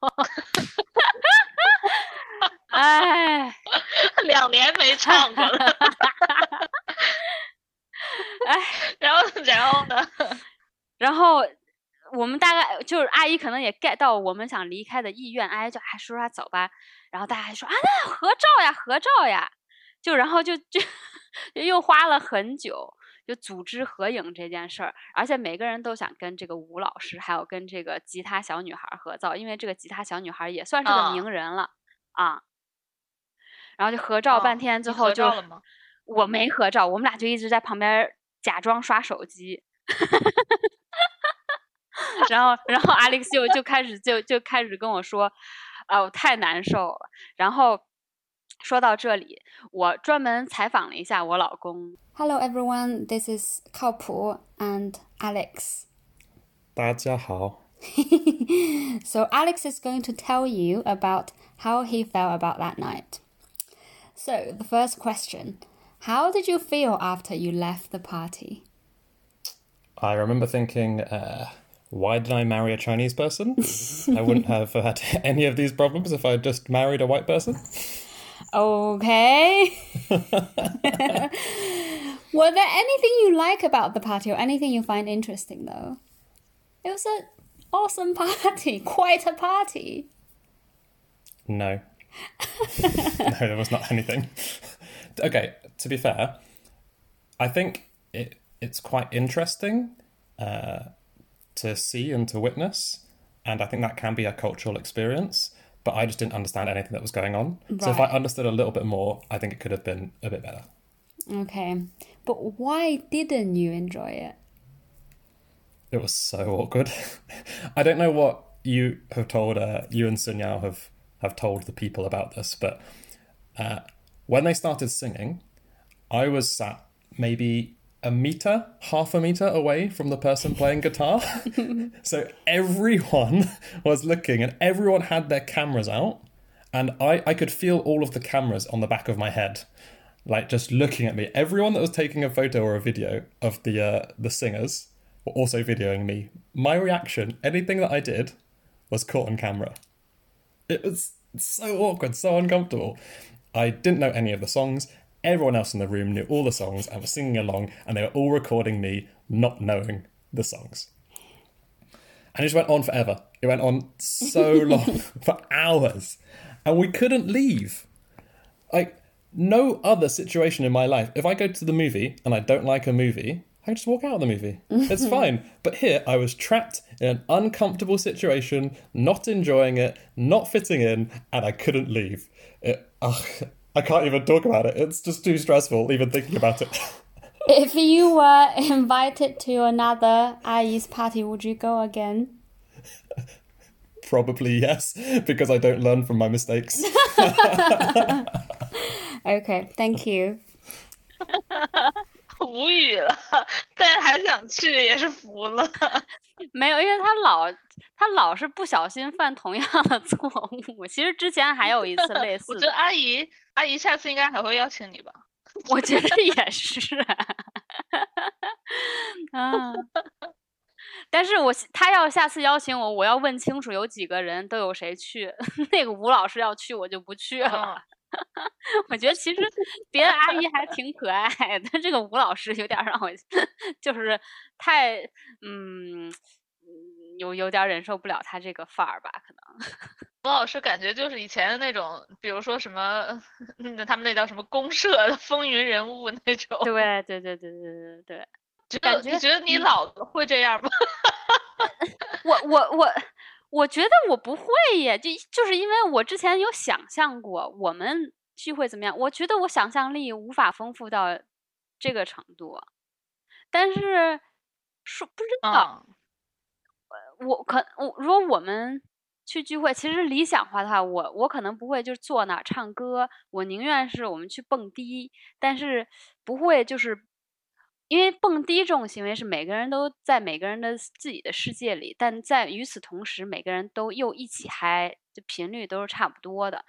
哎，两年没唱过了。哎，然后然后呢？然后我们大概就是阿姨可能也 get 到我们想离开的意愿，阿姨就还说她走吧，然后大家还说啊，那合照呀，合照呀，就然后就就又花了很久，就组织合影这件事儿，而且每个人都想跟这个吴老师，还有跟这个吉他小女孩合照，因为这个吉他小女孩也算是个名人了啊、嗯嗯。然后就合照半天之后就，就、哦、我没合照，我们俩就一直在旁边假装刷手机。然后，然后 Alex 就就开始就就开始跟我说，啊、呃，我太难受了。然后说到这里，我专门采访了一下我老公。Hello everyone, this is 靠谱 and Alex. 大家好。So Alex is going to tell you about how he felt about that night. So the first question, how did you feel after you left the party? I remember thinking, uh, why did I marry a Chinese person? I wouldn't have had any of these problems if I had just married a white person. Okay. Was there anything you like about the party or anything you find interesting, though? It was an awesome party, quite a party. No. No, there was not anything. Okay, to be fair, I think it... It's quite interesting uh, to see and to witness, and I think that can be a cultural experience, but I just didn't understand anything that was going on. Right. So if I understood a little bit more, I think it could have been a bit better. Okay, but why didn't you enjoy it? It was so awkward. I don't know what you have told, uh, you and Sun Yao have, have told the people about this, but uh, when they started singing, I was sat maybe... a meter, half a meter away from the person playing guitar. So everyone was looking and everyone had their cameras out. And I, I could feel all of the cameras on the back of my head, like just looking at me. Everyone that was taking a photo or a video of the uh, the singers were also videoing me. My reaction, anything that I did, was caught on camera. It was so awkward, so uncomfortable. I didn't know any of the songs. Everyone else in the room knew all the songs and was singing along, and they were all recording me not knowing the songs. And it just went on forever. It went on so long, for hours. And we couldn't leave. Like, no other situation in my life. If I go to the movie and I don't like a movie, I just walk out of the movie. It's fine. But here, I was trapped in an uncomfortable situation, not enjoying it, not fitting in, and I couldn't leave. It... Uh, I can't even talk about it. It's just too stressful, even thinking about it. If you were invited to another Ayi's party, would you go again? Probably yes, because I don't learn from my mistakes. Okay, thank you. 无语了，但是还想去也是服了。没有，因为他老他老是不小心犯同样的错误。其实之前还有一次类似的。我觉得阿姨阿姨下次应该还会邀请你吧？我觉得也是。啊！但是我他要下次邀请我，我要问清楚有几个人都有谁去。那个吴老师要去，我就不去了。嗯我觉得其实别的阿姨还挺可爱，但这个吴老师有点让我就是太嗯有有点忍受不了他这个范儿吧，可能吴老师感觉就是以前的那种，比如说什么他们那叫什么公社的风云人物那种。对对对对对对对，感觉你觉得你老了会这样吗？我我我。我我觉得我不会耶，就就是因为我之前有想象过我们聚会怎么样，我觉得我想象力无法丰富到这个程度，但是说不知道，嗯、我可我如果我们去聚会，其实理想化的话，我我可能不会就是坐那儿唱歌，我宁愿是我们去蹦迪，但是不会就是因为蹦迪这种行为是每个人都在每个人的自己的世界里，但在与此同时每个人都又一起嗨，就频率都是差不多的。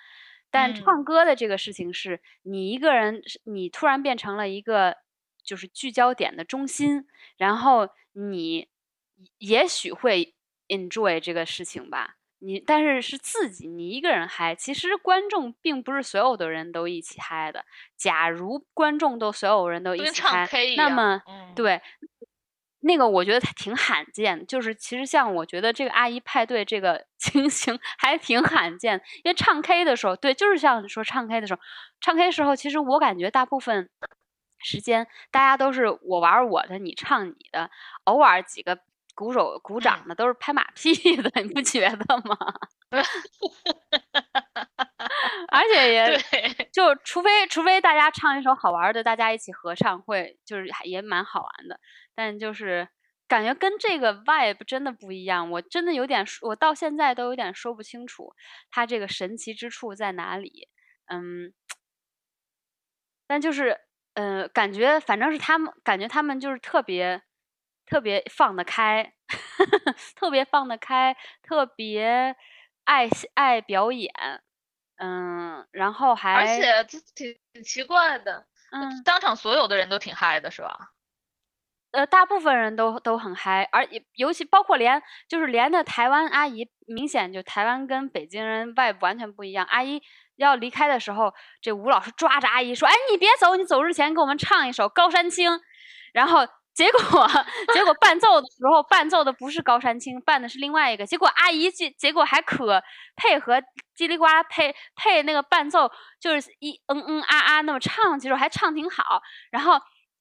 但唱歌的这个事情是你一个人，你突然变成了一个就是聚焦点的中心，然后你也许会 enjoy 这个事情吧，你但是是自己你一个人嗨，其实观众并不是所有的人都一起嗨的。假如观众都所有人都一起嗨，那么、嗯、对，那个我觉得挺罕见，就是其实像我觉得这个阿姨派对这个情形还挺罕见，因为唱 K 的时候，对，就是像你说唱 K 的时候，唱 K 时候其实我感觉大部分时间大家都是我玩我的，你唱你的，偶尔几个鼓手鼓掌的都是拍马屁的，你不觉得吗？而且也就除非除非大家唱一首好玩的，大家一起合唱会就是也蛮好玩的，但就是感觉跟这个 vibe 真的不一样，我真的有点我到现在都有点说不清楚它这个神奇之处在哪里。嗯，但就是呃感觉反正是他们感觉他们就是特别特别放得开特别放得开，特别爱爱表演。嗯，然后还而且这挺挺奇怪的，嗯，当场所有的人都挺嗨的，是吧？呃，大部分人都都很嗨，而尤其包括连就是连的台湾阿姨，明显就台湾跟北京人外部完全不一样。阿姨要离开的时候，这吴老师抓着阿姨说：“哎，你别走，你走之前给我们唱一首《高山青》。”然后。结果，结果伴奏的时候，伴奏的不是高山青，伴的是另外一个。结果阿姨结结果还可配合叽里呱啦配配那个伴奏，就是一嗯嗯啊啊那么唱，其实还唱挺好。然后，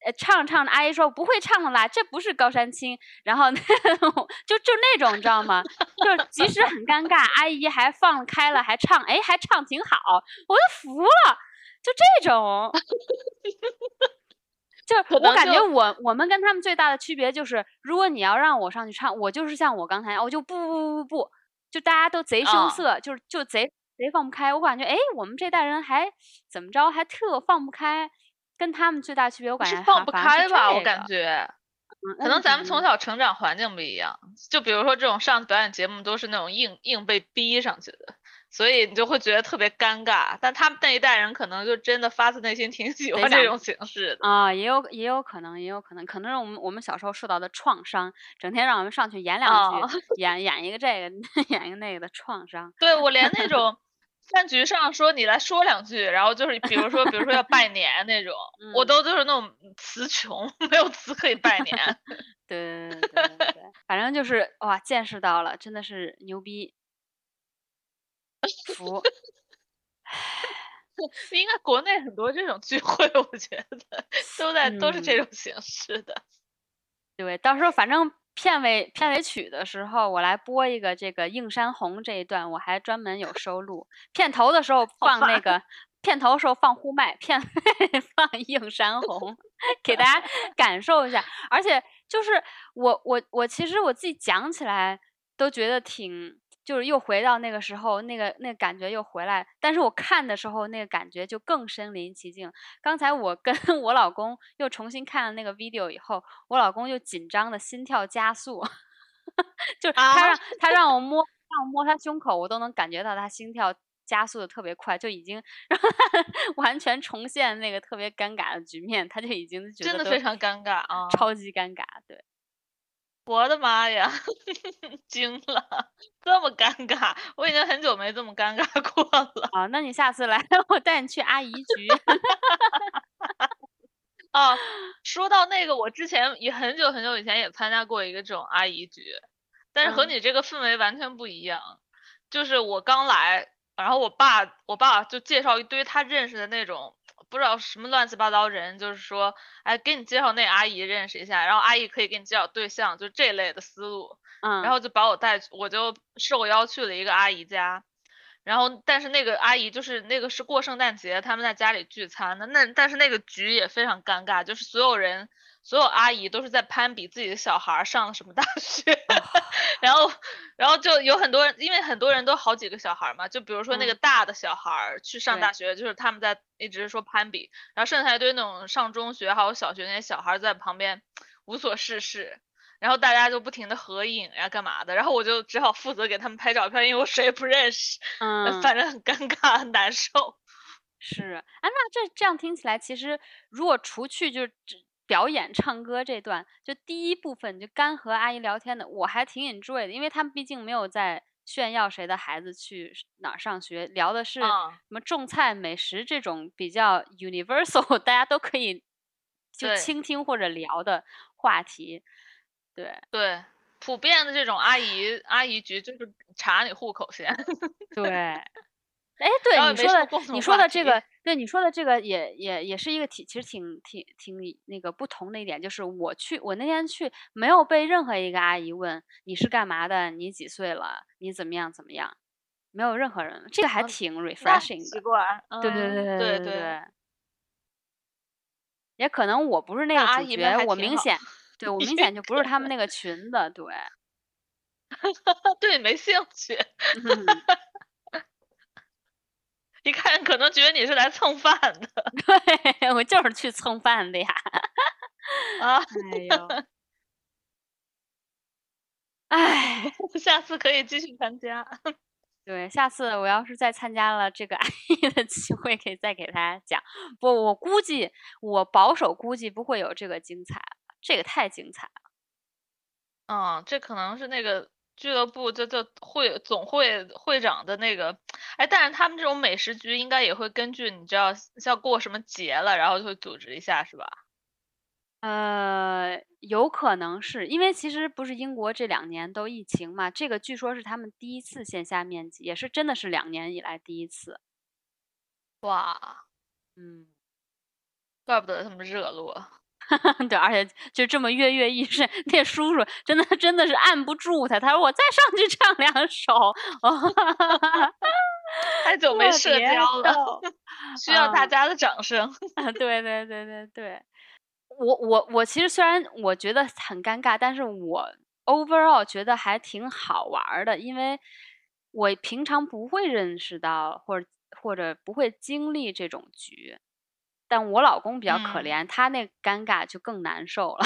呃，唱唱的阿姨说不会唱了啦，这不是高山青。然后那种就就那种，你知道吗？就是即使很尴尬，阿姨还放开了，还唱，哎，还唱挺好，我都服了，就这种。就我感觉我我们跟他们最大的区别就是，如果你要让我上去唱，我就是像我刚才，我就不不不不，就大家都贼羞涩，哦、就是就贼贼放不开。我感觉哎，我们这代人还怎么着，还特放不开，跟他们最大区别我感觉是放不开吧，我感觉，可能咱们从小成长环境不一样。就比如说这种上表演节目都是那种硬硬被逼上去的。所以你就会觉得特别尴尬，但他们那一代人可能就真的发自内心挺喜欢这种形式的啊、呃，也有也有可能，也有可能，可能是我们我们小时候受到的创伤，整天让我们上去演两句，哦、演演一个这个，演一个那个的创伤。对，我连那种饭局上说你来说两句，然后就是比如说比如说要拜年那种，嗯、我都就是那种词穷，没有词可以拜年。对对对对对，反正就是哇，见识到了，真的是牛逼。服应该国内很多这种聚会我觉得都在、嗯、都是这种形式的。对，到时候反正片尾片尾曲的时候我来播一个这个映山红这一段，我还专门有收录，片头的时候放那个片头的时候放呼麦，片尾放映山红给大家感受一下。而且就是我我我其实我自己讲起来都觉得挺就是又回到那个时候，那个那个感觉又回来，但是我看的时候那个感觉就更身临其境。刚才我跟我老公又重新看了那个 video 以后，我老公又紧张的心跳加速，就是他让、啊、他让我摸让我摸他胸口，我都能感觉到他心跳加速的特别快，就已经让他完全重现那个特别尴尬的局面，他就已经觉得真的非常尴尬啊，超级尴尬，对。我的妈呀，惊了，这么尴尬，我已经很久没这么尴尬过了。啊、哦，那你下次来，我带你去阿姨局。哦，说到那个，我之前也很久很久以前也参加过一个这种阿姨局，但是和你这个氛围完全不一样。嗯、就是我刚来，然后我爸我爸就介绍一堆他认识的那种。不知道什么乱七八糟人，就是说哎给你介绍那阿姨认识一下，然后阿姨可以给你介绍对象，就这类的思路。嗯，然后就把我带我就受邀去了一个阿姨家，然后但是那个阿姨就是那个是过圣诞节他们在家里聚餐的，那但是那个局也非常尴尬，就是所有人所有阿姨都是在攀比自己的小孩上了什么大学然后然后就有很多人，因为很多人都好几个小孩嘛，就比如说那个大的小孩去上大学，嗯、就是他们在一直说攀比，然后剩下一堆那种上中学还有小学那些小孩在旁边无所事事，然后大家就不停的合影呀、啊、干嘛的，然后我就只好负责给他们拍照片，因为我谁也不认识，嗯，反正很尴尬很难受。是啊，那这这样听起来，其实如果除去就是表演唱歌这段，就第一部分就干和阿姨聊天的，我还挺 enjoy 的，因为他们毕竟没有在炫耀谁的孩子去哪儿上学，聊的是什么种菜美食这种比较 universal 大家都可以就倾听或者聊的话题。对对，普遍的这种阿姨阿姨局就是查你户口先。对。哎，对你说的，你说的这个，对你说的这个也也也是一个挺，其实挺挺挺那个不同的一点，就是我去，我那天去没有被任何一个阿姨问你是干嘛的，你几岁了，你怎么样怎么样，没有任何人，这个还挺 refreshing 的。奇怪，对对对对对。也可能我不是那个主角，我明显，对我明显就不是他们那个群的，对。对，没兴趣。一看可能觉得你是来蹭饭的。对，我就是去蹭饭的呀。啊，哎呦，哎，下次可以继续参加。对，下次我要是再参加了这个阿姨的机会，可以再给大家讲。不，我估计，我保守估计不会有这个精彩，这个太精彩了。嗯，这可能是那个。俱乐部这这会总会会长的那个，哎，但是他们这种美食局应该也会根据你知道像过什么节了，然后就会组织一下，是吧？呃，有可能是因为其实不是英国这两年都疫情嘛，这个据说是他们第一次线下面基，也是真的是两年以来第一次。哇，嗯，怪不得他们热络。对，而且就这么跃跃欲试，那叔叔真的真的是按不住他。他说：“我再上去唱两首。”太久没社交了，需要大家的掌声。嗯、对对对对对，我我我其实虽然我觉得很尴尬，但是我 overall 觉得还挺好玩的，因为我平常不会认识到或者或者不会经历这种局。但我老公比较可怜、嗯、他那尴尬就更难受了，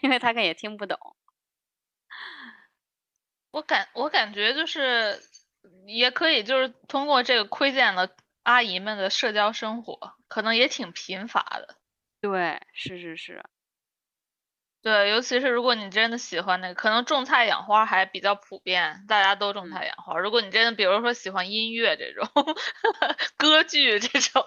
因为他也听不懂。我感我感觉就是也可以就是通过这个窥见了阿姨们的社交生活，可能也挺贫乏的。对，是是是。对，尤其是如果你真的喜欢那个，可能种菜养花还比较普遍，大家都种菜养花。如果你真的比如说喜欢音乐这种呵呵歌剧这种，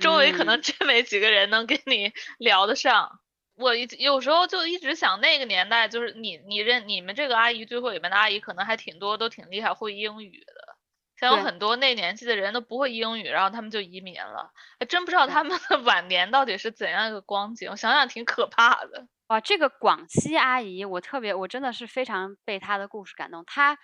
周围可能真没几个人能跟你聊得上。嗯、我有时候就一直想那个年代就是你你认你们这个阿姨聚会里面的阿姨可能还挺多都挺厉害会英语的。像有很多那年纪的人都不会英语，然后他们就移民了。还真不知道他们的晚年到底是怎样一个光景，我想想挺可怕的。哇，这个广西阿姨，我特别，我真的是非常被她的故事感动。她，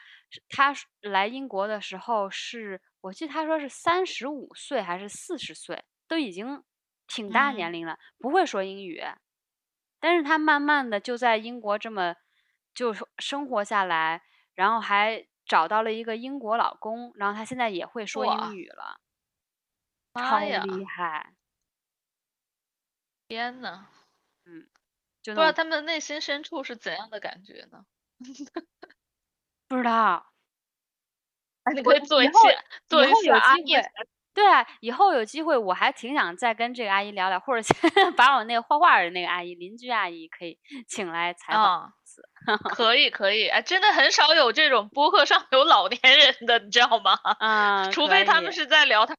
她来英国的时候是，我记得她说是三十五岁还是四十岁，都已经挺大年龄了，嗯、不会说英语，但是她慢慢的就在英国这么就生活下来，然后还找到了一个英国老公，然后她现在也会说英语了，超厉害！天呐，嗯。不知道他们内心深处是怎样的感觉呢？不知道。哎，你可以做一期，做一期阿姨。对啊，以后有机会，我还挺想再跟这个阿姨聊聊，或者把我那个画画的那个阿姨，邻居阿姨可以请来采访一次。哦、可以可以，哎，真的很少有这种播客上有老年人的，你知道吗？嗯，除非他们是在聊他。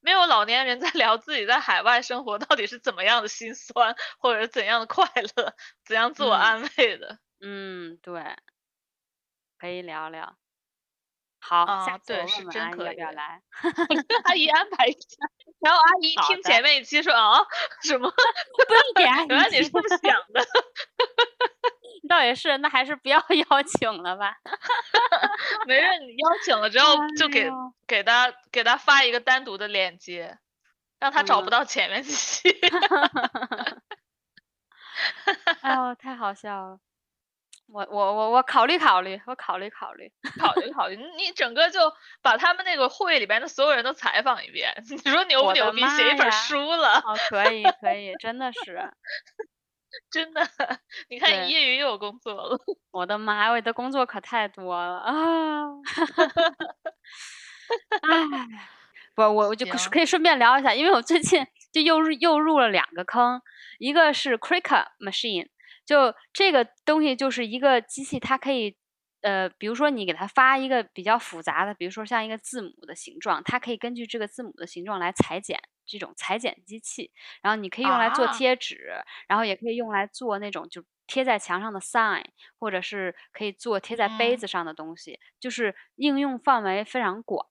没有老年人在聊自己在海外生活到底是怎么样的心酸，或者怎样的快乐，怎样自我安慰的。嗯，嗯对，可以聊聊。好，啊、下次我问问阿姨要不要来。阿姨安排一下，然后阿姨听前面一期说啊什么，不用给阿姨，原来你是这么想的。倒也是，那还是不要邀请了吧。没事，你邀请了之后就给、哎、给他给他发一个单独的链接，让他找不到前面几期。哎呦，太好笑了。我我我我考虑考虑，我考虑考虑，考虑考虑。你整个就把他们那个会里边的所有人都采访一遍，你说牛不牛逼？写一本书了。哦，可以可以，真的是，真的。你看，业余又有工作了。我的妈，我的工作可太多了啊！哎，不，我我就可以顺便聊一下，因为我最近就又入又入了两个坑，一个是 Cricut Machine。就这个东西就是一个机器，它可以，呃，比如说你给它发一个比较复杂的，比如说像一个字母的形状，它可以根据这个字母的形状来裁剪，这种裁剪机器，然后你可以用来做贴纸，啊、然后也可以用来做那种就贴在墙上的 sign， 或者是可以做贴在杯子上的东西，嗯、就是应用范围非常广。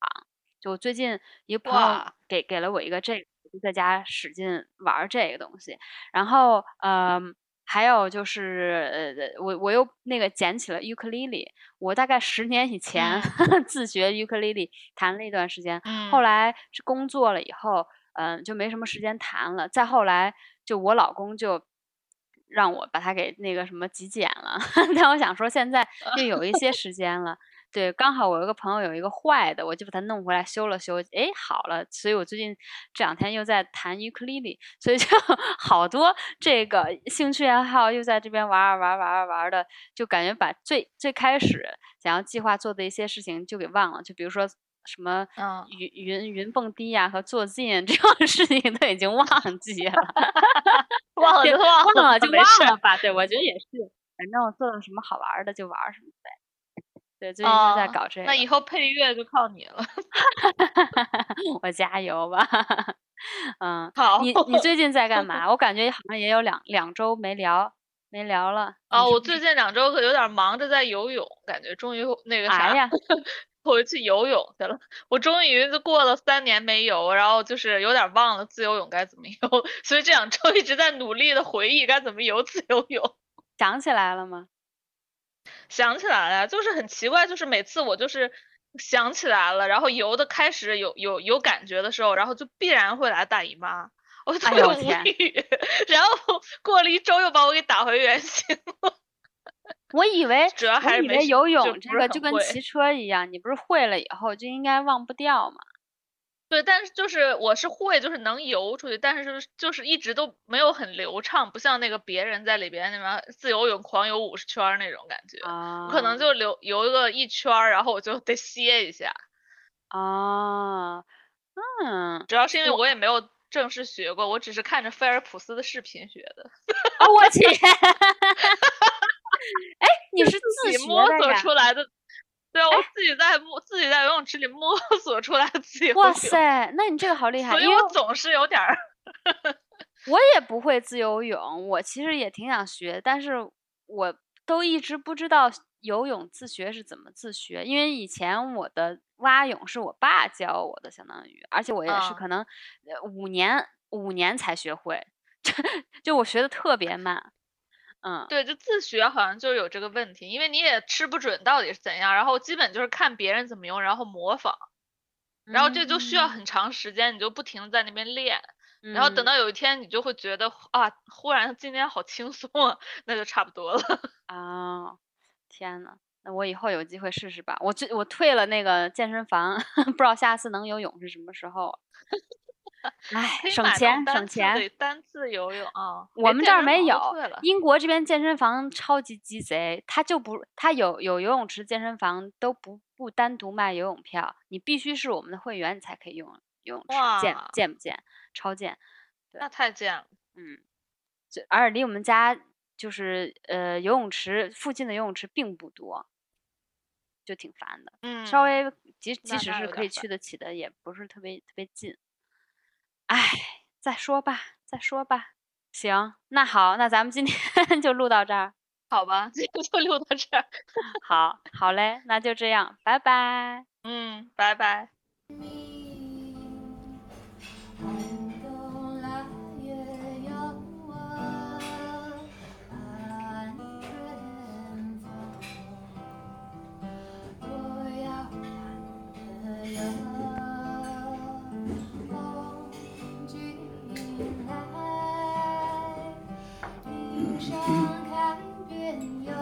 就最近一个朋友给给了我一个这个，就在家使劲玩这个东西，然后呃。还有就是，呃，我我又那个捡起了尤克里里。我大概十年以前、嗯、自学尤克里里，弹了一段时间。嗯、后来工作了以后，嗯、呃，就没什么时间弹了。再后来，就我老公就让我把它给那个什么极简了。但我想说，现在就有一些时间了。对，刚好我有一个朋友有一个坏的，我就把它弄回来修了修，哎，好了。所以我最近这两天又在弹尤克里里，所以就好多这个兴趣爱好又在这边玩玩玩玩的，就感觉把最最开始想要计划做的一些事情就给忘了，就比如说什么云、嗯、云云蹦迪呀、啊、和做 zine 这种事情都已经忘记了，忘了就忘了，忘了就忘了吧。对，我觉得也是，反正我做了什么好玩的就玩什么呗。对，最近就在搞这个、哦。那以后配乐就靠你了，我加油吧。嗯，好。你你最近在干嘛？我感觉好像也有两两周没聊没聊了。哦，我最近两周可有点忙着在游泳，感觉终于那个啥呀，回去游泳去了。我终于就过了三年没游，然后就是有点忘了自由泳该怎么游，所以这两周一直在努力的回忆该怎么游自由泳。想起来了吗？想起来了，就是很奇怪，就是每次我就是想起来了，然后游的开始有有有感觉的时候，然后就必然会来大姨妈，我特别无语。哎、然后过了一周又把我给打回原形了。我以为主要还是没游泳这个就跟骑车一样，你不是会了以后就应该忘不掉吗？对，但是就是我是会，就是能游出去，但是就是一直都没有很流畅，不像那个别人在里边那边自由泳狂游五十圈那种感觉，啊、我可能就游游个一圈，然后我就得歇一下。啊，嗯，主要是因为我也没有正式学过，我只是看着菲尔普斯的视频学的。啊、哦，我去！哎，你是自己摸索出来的。对啊，我自己在摸，自己在游泳池里摸索出来自己。哇塞，那你这个好厉害！所以我总是有点儿。我也不会自由泳，我其实也挺想学，但是我都一直不知道游泳自学是怎么自学，因为以前我的蛙泳是我爸教我的，相当于，而且我也是可能五年、嗯、五年才学会，就我学的特别慢。嗯，对，就自学好像就有这个问题，因为你也吃不准到底是怎样，然后基本就是看别人怎么用，然后模仿，然后这就需要很长时间，你就不停的在那边练，嗯、然后等到有一天你就会觉得啊，忽然今天好轻松啊，那就差不多了。哦，天哪，那我以后有机会试试吧。我最我退了那个健身房，不知道下次能游泳是什么时候。哎，省钱省钱，对，单次游泳啊，我们这儿没有。英国这边健身房超级鸡贼，他就不，他有有游泳池，健身房都不不单独卖游泳票，你必须是我们的会员，你才可以用游泳池。见见不见？超见！那太见了。嗯，而且离我们家就是呃游泳池附近的游泳池并不多，就挺烦的。嗯，稍微即即使是可以去得起的，也不是特别特别近。哎，再说吧，再说吧。行，那好，那咱们今天就录到这儿，好吧？今天就录到这儿。好，好嘞，那就这样，拜拜。嗯，拜拜。想看遍有我。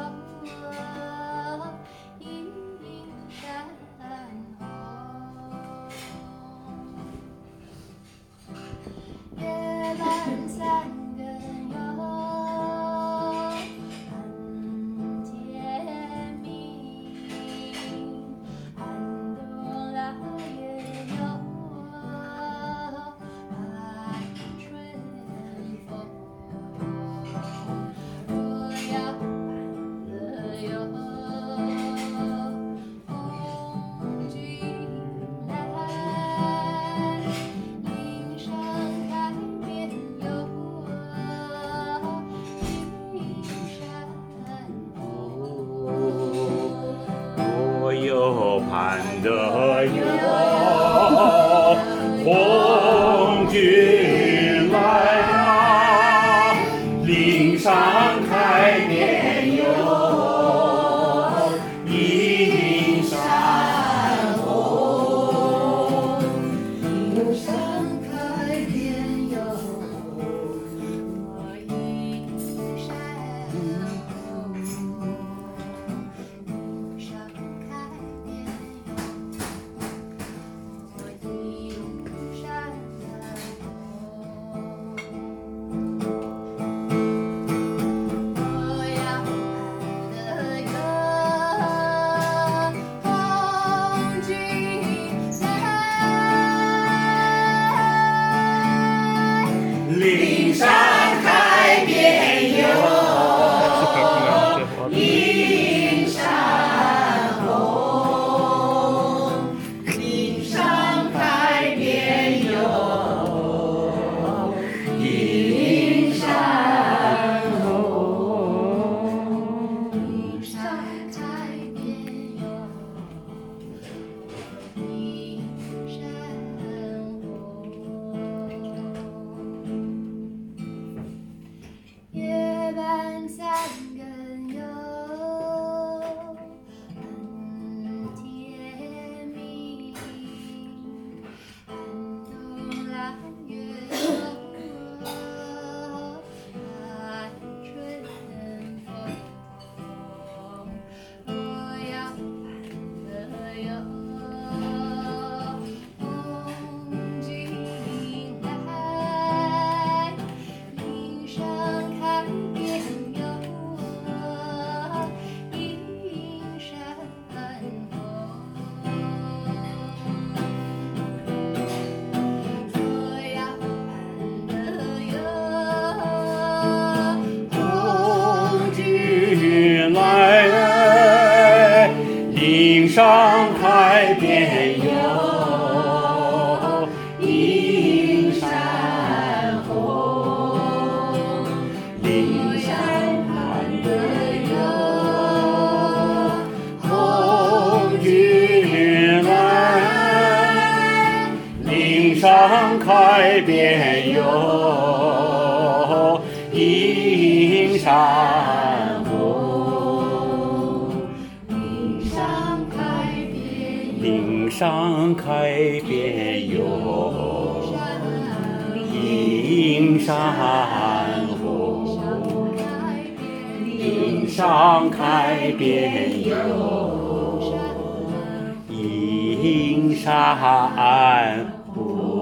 上开遍有映山红，映山开遍有，映山开遍有映山红，映山开遍有。映山红。